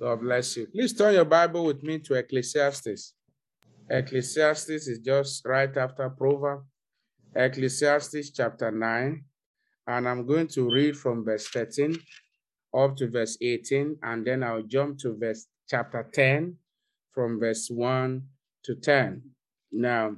God bless you. Please turn your Bible with me to Ecclesiastes. Ecclesiastes is just right after Proverbs. Ecclesiastes chapter 9. And I'm going to read from verse 13 up to verse 18. And then I'll jump to chapter 10 from verse 1 to 10. Now,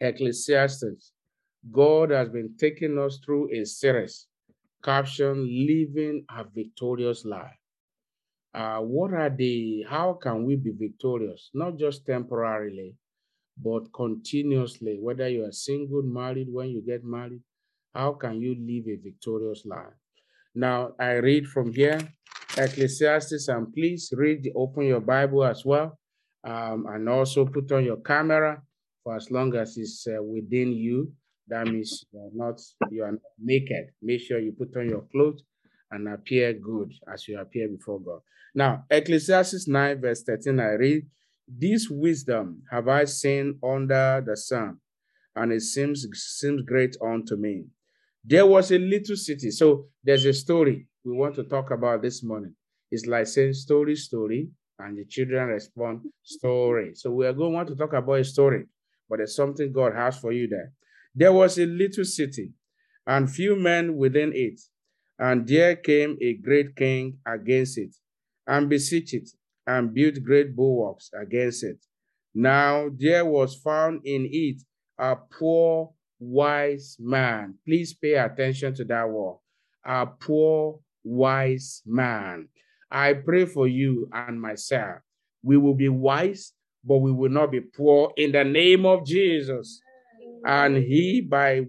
Ecclesiastes. God has been taking us through a series captioned Living a Victorious Life. How can we be victorious? Not just temporarily, but continuously, whether you are single, married, when you get married, how can you live a victorious life? Now, I read from here, Ecclesiastes, and please open your Bible as well, and also put on your camera for as long as it's within you. That means you are not naked. Make sure you put on your clothes and appear good as you appear before God. Now, Ecclesiastes 9, verse 13, I read, "This wisdom have I seen under the sun, and it seems great unto me. There was a little city." So there's a story we want to talk about this morning. It's like saying story, story, and the children respond, story. So we are going to want to talk about a story, but there's something God has for you there. "There was a little city, and few men within it. And there came a great king against it, and besieged it, and built great bulwarks against it. Now there was found in it a poor wise man." Please pay attention to that word. A poor wise man. I pray for you and myself. We will be wise, but we will not be poor in the name of Jesus. And he, by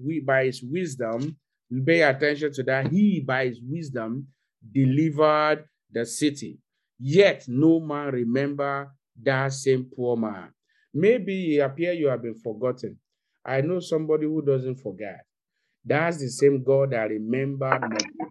his wisdom, pay attention to that. He, by his wisdom, delivered the city. Yet no man remember that same poor man. Maybe it appears you have been forgotten. I know somebody who doesn't forget. That's the same God that remembered Mordecai.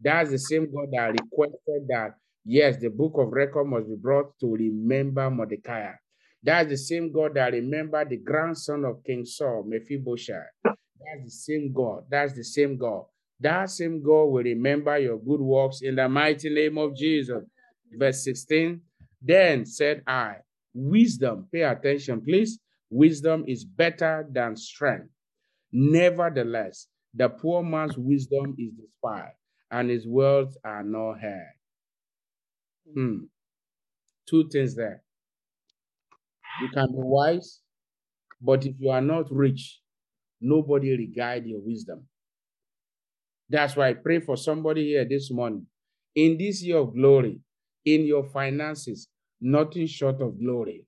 That's the same God that requested that, yes, the book of record must be brought to remember Mordecai. That's the same God that remembered the grandson of King Saul, Mephibosheth. That's the same God. That's the same God. That same God will remember your good works in the mighty name of Jesus. Verse 16, "Then said I, wisdom," pay attention please, "wisdom is better than strength. Nevertheless, the poor man's wisdom is despised, and his words are not heard." Two things there. You can be wise, but if you are not rich, nobody regard your wisdom. That's why I pray for somebody here this morning. In this year of glory, in your finances, nothing short of glory.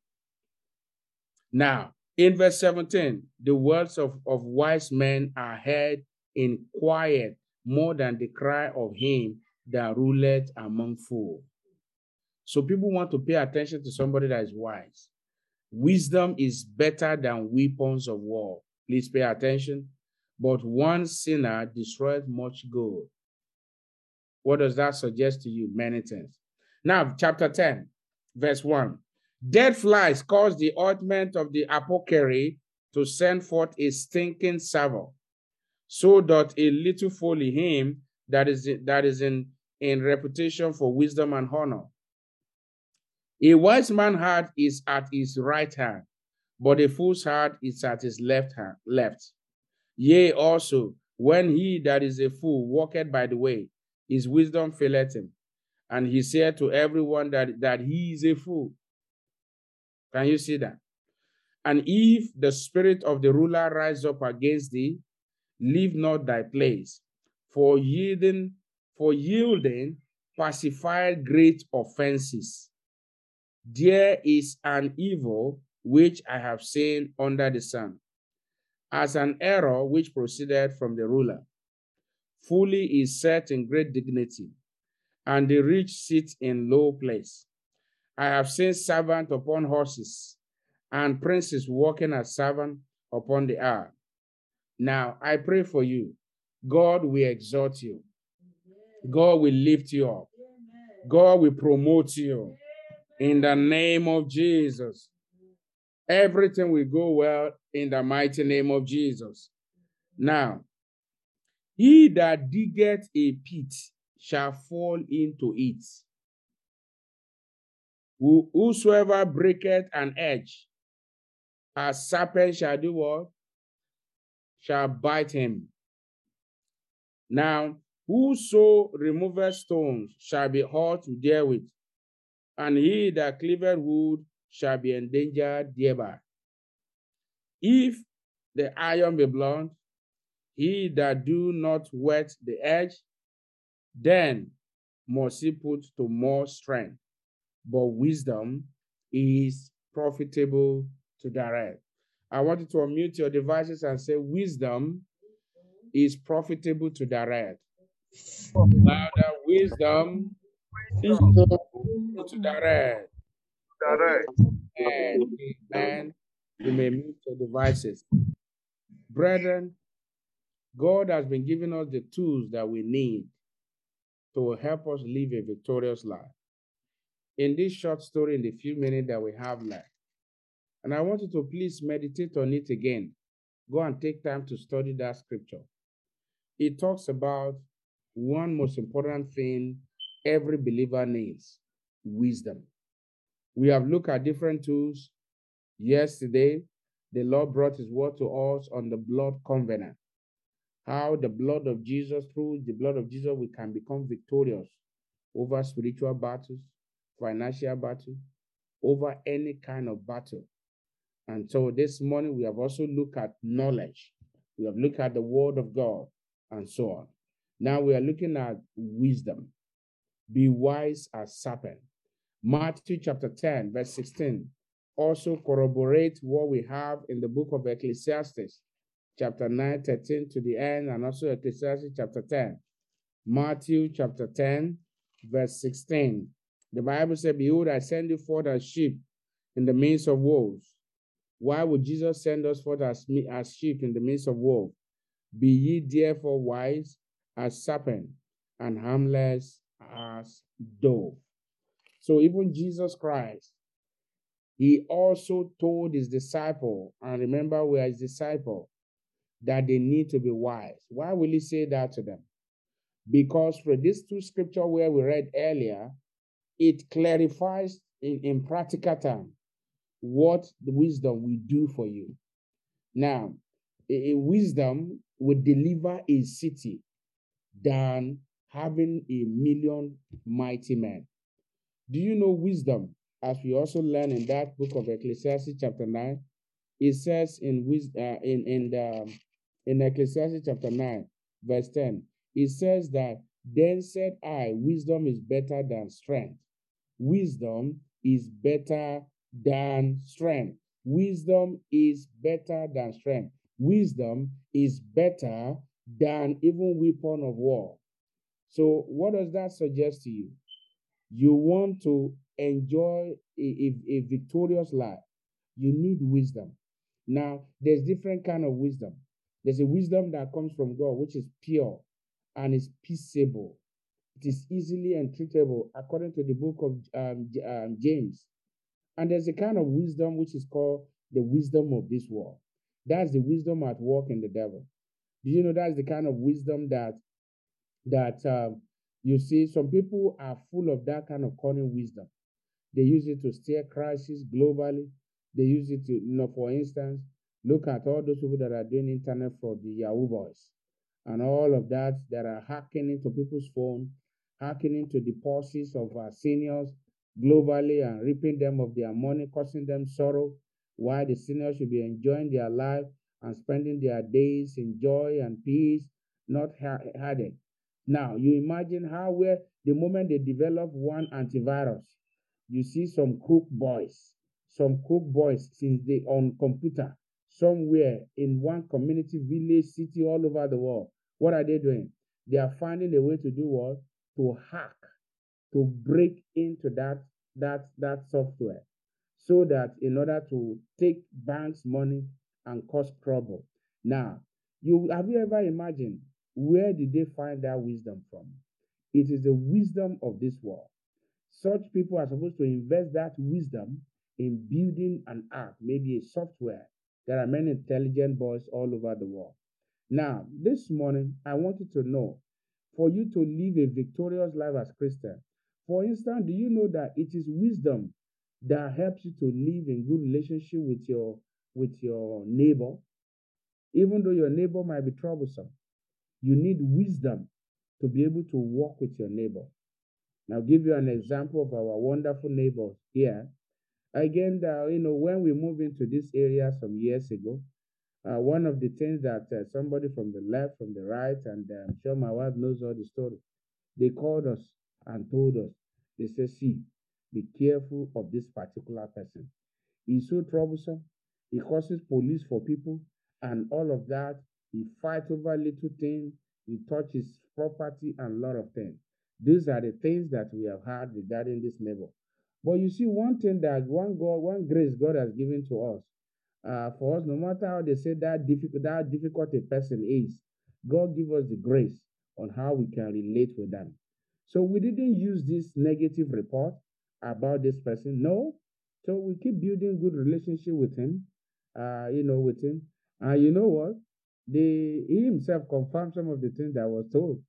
Now, in verse 17, "The words of wise men are heard in quiet more than the cry of him that ruleth among fools." So people want to pay attention to somebody that is wise. Wisdom is better than weapons of war. Please pay attention. "But one sinner destroyed much gold." What does that suggest to you? Many things. Now, chapter 10, verse 1. "Dead flies cause the ointment of the apothecary to send forth a stinking savour. So doth a little folly him that is in reputation for wisdom and honor. A wise man's heart is at his right hand, but a fool's heart is at his left. Yea, also, when he that is a fool walketh by the way, his wisdom faileth him. And he said to everyone that he is a fool." Can you see that? "And if the spirit of the ruler rise up against thee, leave not thy place. For yielding pacified great offenses. There is an evil which I have seen under the sun, as an error which proceeded from the ruler. Fully is set in great dignity, and the rich sit in low place. I have seen servants upon horses, and princes walking as servants upon the earth." Now, I pray for you. God will exalt you. God will lift you up. God will promote you in the name of Jesus. Everything will go well in the mighty name of Jesus. Now, "He that diggeth a pit shall fall into it." Whosoever breaketh an edge, a serpent shall do what? Shall bite him. Now, whoso removeth stones shall be hard to deal with, and he that cleaveth wood shall be endangered thereby. If the iron be blunt, he that do not whet the edge, then must he put to more strength. But wisdom is profitable to direct. I want you to unmute your devices and say, wisdom is profitable to direct. Louder, wisdom is profitable to direct. Amen. You may mute your devices. Brethren, God has been giving us the tools that we need to help us live a victorious life. In this short story, in the few minutes that we have left, and I want you to please meditate on it again. Go and take time to study that scripture. It talks about one most important thing every believer needs, wisdom. We have looked at different tools. Yesterday, the Lord brought his word to us on the blood covenant. How the blood of Jesus, through the blood of Jesus, we can become victorious over spiritual battles, financial battle, over any kind of battle. And so this morning, we have also looked at knowledge. We have looked at the word of God and so on. Now we are looking at wisdom. Be wise as serpent. Matthew chapter 10, verse 16, also corroborates what we have in the book of Ecclesiastes, chapter 9, 13 to the end, and also Ecclesiastes chapter 10. Matthew chapter 10, verse 16. The Bible said, behold, I send you forth as sheep in the midst of wolves. Why would Jesus send us forth as sheep in the midst of wolves? Be ye therefore wise as serpent and harmless as dove. So even Jesus Christ, he also told his disciple, and remember we are his disciple, that they need to be wise. Why will he say that to them? Because for these two scriptures where we read earlier, it clarifies in practical terms what the wisdom will do for you. Now, a wisdom would deliver a city than having a million mighty men. Do you know wisdom, as we also learn in that book of Ecclesiastes chapter 9, it says in Ecclesiastes chapter 9, verse 10, it says that, then said I, wisdom is better than strength. Wisdom is better than strength. Wisdom is better than strength. Wisdom is better than even weapon of war. So what does that suggest to you? You want to enjoy a victorious life. You need wisdom. Now, there's different kind of wisdom. There's a wisdom that comes from God, which is pure and is peaceable. It is easily entreatable, according to the book of James. And there's a kind of wisdom which is called the wisdom of this world. That's the wisdom at work in the devil. Do you know that's the kind of wisdom that you see? Some people are full of that kind of cunning wisdom. They use it to steer crises globally. They use it to, for instance, look at all those people that are doing internet fraud, the Yahoo boys, and all of that are hacking into people's phones, hacking into the purses of our seniors globally and ripping them of their money, causing them sorrow, while the seniors should be enjoying their life and spending their days in joy and peace, not heartache. Now, you imagine where the moment they develop one antivirus, you see some crook boys, since they on computer, somewhere in one community, village, city, all over the world. What are they doing? They are finding a way to do what? To hack, to break into that software, so that in order to take banks' money and cause trouble. Now, have you ever imagined where did they find that wisdom from? It is the wisdom of this world. Such people are supposed to invest that wisdom in building an app, maybe a software. There are many intelligent boys all over the world. Now, this morning, I want you to know, for you to live a victorious life as Christian, for instance, do you know that it is wisdom that helps you to live in good relationship with your neighbor, even though your neighbor might be troublesome. You need wisdom to be able to walk with your neighbor. Now, I'll give you an example of our wonderful neighbors here. Again, when we moved into this area some years ago, one of the things that somebody from the left, from the right, and I'm sure my wife knows all the story, they called us and told us, they said, see, be careful of this particular person. He's so troublesome. He causes police for people and all of that. He fights over little things. He touches property and a lot of things. These are the things that we have heard regarding this neighbor. But you see, one thing that one grace God has given to us, for us, no matter how they say that difficult a person is, God give us the grace on how we can relate with them. So we didn't use this negative report about this person. No. So we keep building good relationship with him, with him. And you know what? He himself confirmed some of the things that was told.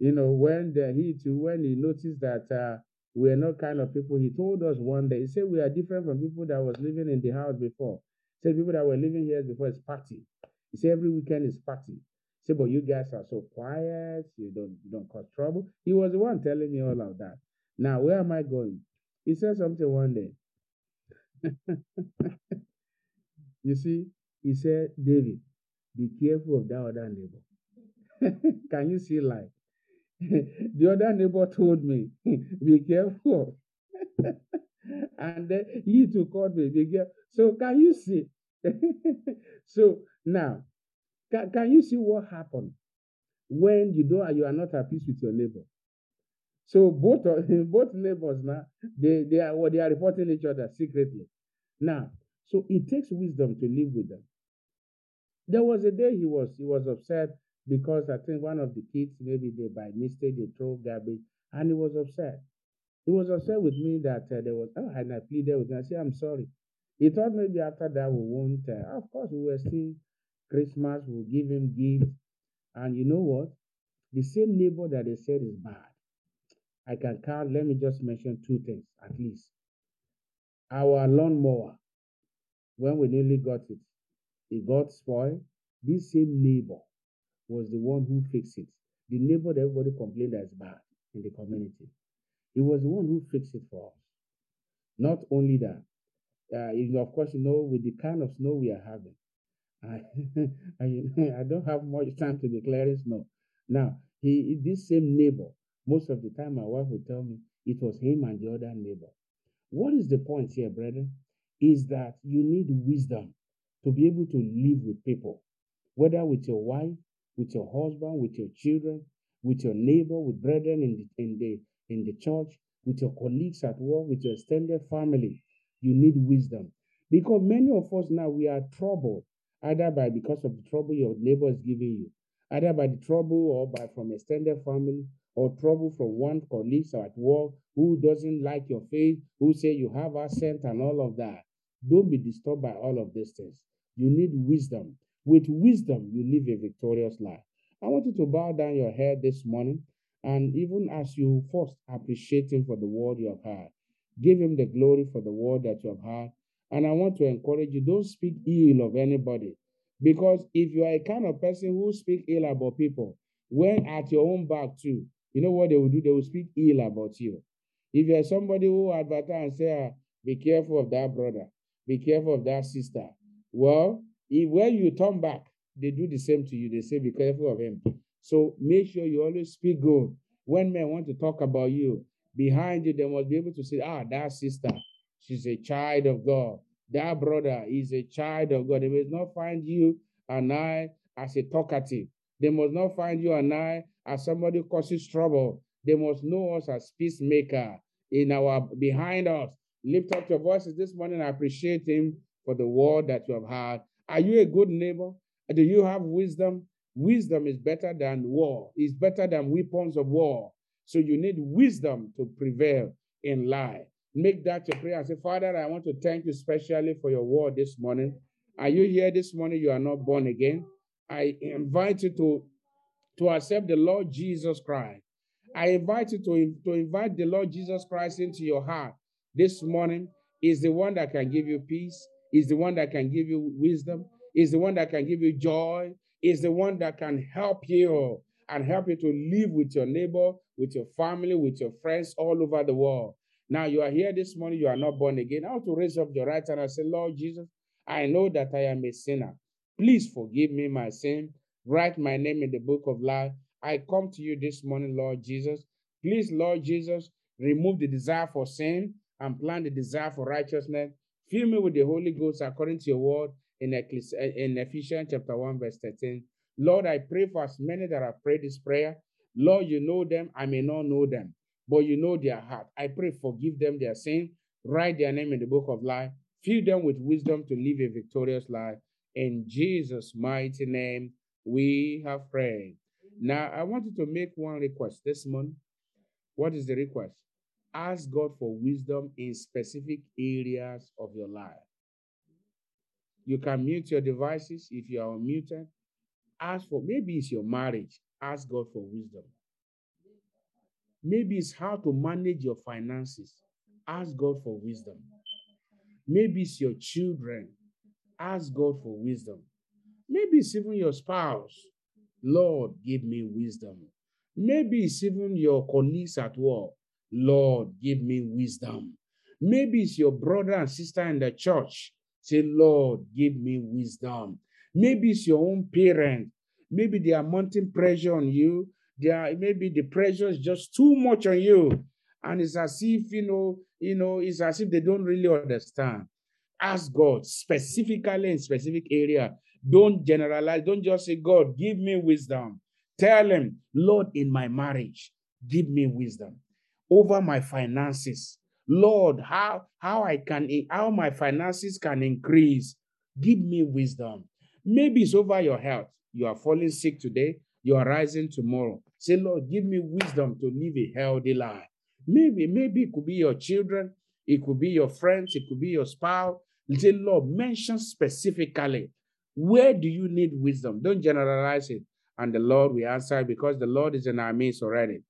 When he noticed that we are not kind of people, he told us one day, he said, we are different from people that was living in the house before. He said, people that were living here before is party. He said, every weekend is party. He said, but you guys are so quiet, you don't cause trouble. He was the one telling me all of that. Now, where am I going? He said something one day. You see, he said, David, be careful of that other neighbor. Can you see life? The other neighbor told me, be careful. And then he too called me, be careful. So can you see? So now, can you see what happened when you are not at peace with your neighbor? So both neighbors now, they are reporting each other secretly. Now, so it takes wisdom to live with them. There was a day he was upset because I think one of the kids, maybe by mistake, they threw garbage, and he was upset. He was upset with me that and I pleaded with him. I said, I'm sorry. He thought maybe after that we won't. Of course, we were still Christmas. We'll give him gifts. And you know what? The same neighbor that they said is bad. I can count. Let me just mention two things, at least. Our lawnmower, when we nearly got it, it got spoiled. This same neighbor was the one who fixed it. The neighbor that everybody complained that is bad in the community. It was the one who fixed it for us. Not only that, of course, with the kind of snow we are having, I don't have much time to be clearing snow. Now, this same neighbor, most of the time my wife would tell me, it was him and the other neighbor. What is the point here, brethren? Is that you need wisdom to be able to live with people, whether with your wife, with your husband, with your children, with your neighbor, with brethren in the church, with your colleagues at work, with your extended family. You need wisdom. Because many of us now, we are troubled, either because of the trouble your neighbor is giving you, either by the trouble or from extended family, or trouble from one colleague at work who doesn't like your faith, who say you have accent and all of that. Don't be disturbed by all of these things. You need wisdom. With wisdom, you live a victorious life. I want you to bow down your head this morning, and even as you first appreciate him for the word you have heard, give him the glory for the word that you have heard. And I want to encourage you, don't speak ill of anybody. Because if you are a kind of person who speak ill about people, when at your own back too, you know what they will do? They will speak ill about you. If you are somebody who advertise and say, be careful of that brother, be careful of that sister. Well, when you turn back, they do the same to you. They say, be careful of him. So make sure you always speak good. When men want to talk about you, behind you, they must be able to say, that sister, she's a child of God. That brother is a child of God. They must not find you and I as a talkative. They must not find you and I as somebody who causes trouble. They must know us as peacemaker behind us. Lift up your voices this morning. I appreciate him for the word that you have heard. Are you a good neighbor? Do you have wisdom? Wisdom is better than war. It's better than weapons of war. So you need wisdom to prevail in life. Make that your prayer and say, Father, I want to thank you specially for your word this morning. Are you here this morning? You are not born again. I invite you to accept the Lord Jesus Christ. I invite you to invite the Lord Jesus Christ into your heart this morning. is the one that can give you peace, is the one that can give you wisdom, is the one that can give you joy, is the one that can help you and help you to live with your neighbor, with your family, with your friends all over the world. Now, you are here this morning, you are not born again. I want to raise up your right hand and say, Lord Jesus, I know that I am a sinner. Please forgive me my sin. Write my name in the book of life. I come to you this morning, Lord Jesus. Please, Lord Jesus, remove the desire for sin and plant the desire for righteousness. Fill me with the Holy Ghost according to your word in Ephesians chapter 1, verse 13. Lord, I pray for as many that have prayed this prayer. Lord, you know them. I may not know them, but you know their heart. I pray, forgive them their sin. Write their name in the book of life. Fill them with wisdom to live a victorious life. In Jesus' mighty name, we have prayed. Now, I want you to make one request this morning. What is the request? Ask God for wisdom in specific areas of your life. You can mute your devices if you are unmuted. Ask for, maybe it's your marriage. Ask God for wisdom. Maybe it's how to manage your finances. Ask God for wisdom. Maybe it's your children. Ask God for wisdom. Maybe it's even your spouse. Lord, give me wisdom. Maybe it's even your colleagues at work. Lord, give me wisdom. Maybe it's your brother and sister in the church. Say, Lord, give me wisdom. Maybe it's your own parent. Maybe they are mounting pressure on you. Maybe the pressure is just too much on you. And it's as if, it's as if they don't really understand. Ask God specifically in specific area. Don't generalize. Don't just say, God, give me wisdom. Tell him, Lord, in my marriage, give me wisdom. Over my finances, Lord, how my finances can increase. Give me wisdom. Maybe it's over your health. You are falling sick today. You are rising tomorrow. Say, Lord, give me wisdom to live a healthy life. Maybe it could be your children. It could be your friends. It could be your spouse. Say, Lord, mention specifically. Where do you need wisdom? Don't generalize it. And the Lord will answer because the Lord is in our midst already.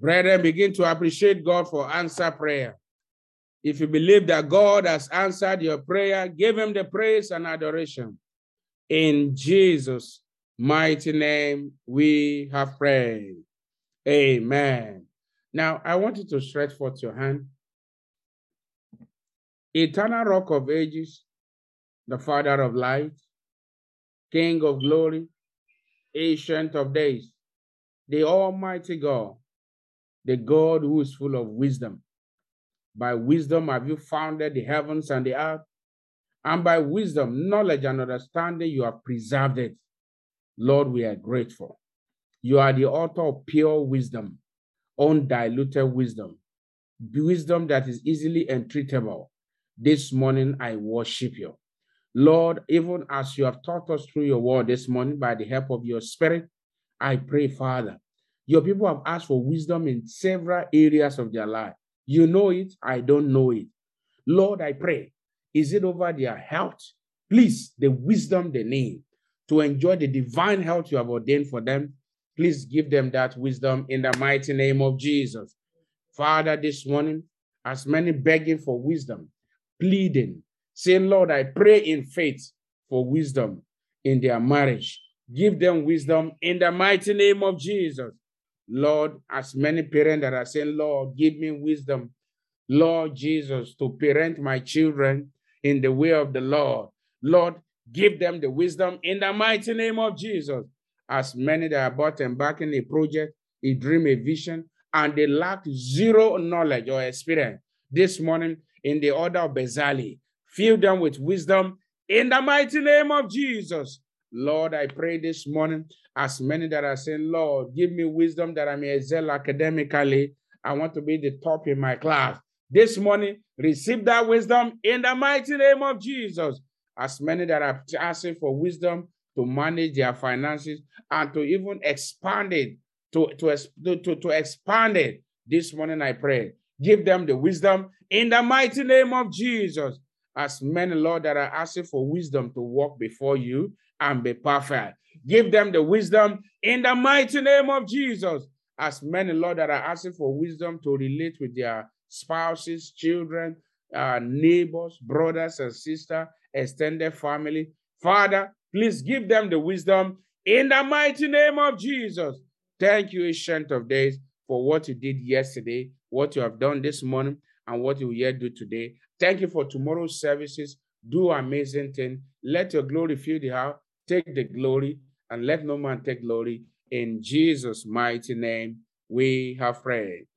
Brethren, begin to appreciate God for answer prayer. If you believe that God has answered your prayer, give him the praise and adoration. In Jesus' mighty name, we have prayed. Amen. Now, I want you to stretch forth your hand. Eternal Rock of Ages, the Father of Light, King of Glory, Ancient of Days, the Almighty God, the God who is full of wisdom. By wisdom have you founded the heavens and the earth, and by wisdom, knowledge, and understanding you have preserved it. Lord, we are grateful. You are the author of pure wisdom, undiluted wisdom, wisdom that is easily entreatable. This morning, I worship you. Lord, even as you have taught us through your word this morning, by the help of your spirit, I pray, Father, your people have asked for wisdom in several areas of their life. You know it. I don't know it. Lord, I pray. Is it over their health? Please, the wisdom they need to enjoy the divine health you have ordained for them, please give them that wisdom in the mighty name of Jesus. Father, this morning, as many begging for wisdom, pleading, saying, Lord, I pray in faith for wisdom in their marriage. Give them wisdom in the mighty name of Jesus. Lord, as many parents that are saying, Lord, give me wisdom, Lord Jesus, to parent my children in the way of the Lord. Lord, give them the wisdom in the mighty name of Jesus. As many that are about embarking a project, a dream, a vision, and they lack zero knowledge or experience, this morning, in the order of Bezalel, fill them with wisdom in the mighty name of Jesus. Lord, I pray this morning, as many that are saying, Lord, give me wisdom that I may excel academically. I want to be the top in my class. This morning, receive that wisdom in the mighty name of Jesus. As many that are asking for wisdom to manage their finances and to even expand it, to expand it, this morning I pray, give them the wisdom in the mighty name of Jesus. As many, Lord, that are asking for wisdom to walk before you and be perfect, give them the wisdom in the mighty name of Jesus. As many, Lord, that are asking for wisdom to relate with their spouses, children, neighbors, brothers and sisters, extended family, Father, please give them the wisdom in the mighty name of Jesus. Thank you, Ancient of Days, for what you did yesterday, what you have done this morning, and what you will yet do today. Thank you for tomorrow's services. Do amazing things. Let your glory fill the house. Take the glory, and let no man take glory. In Jesus' mighty name, we have prayed.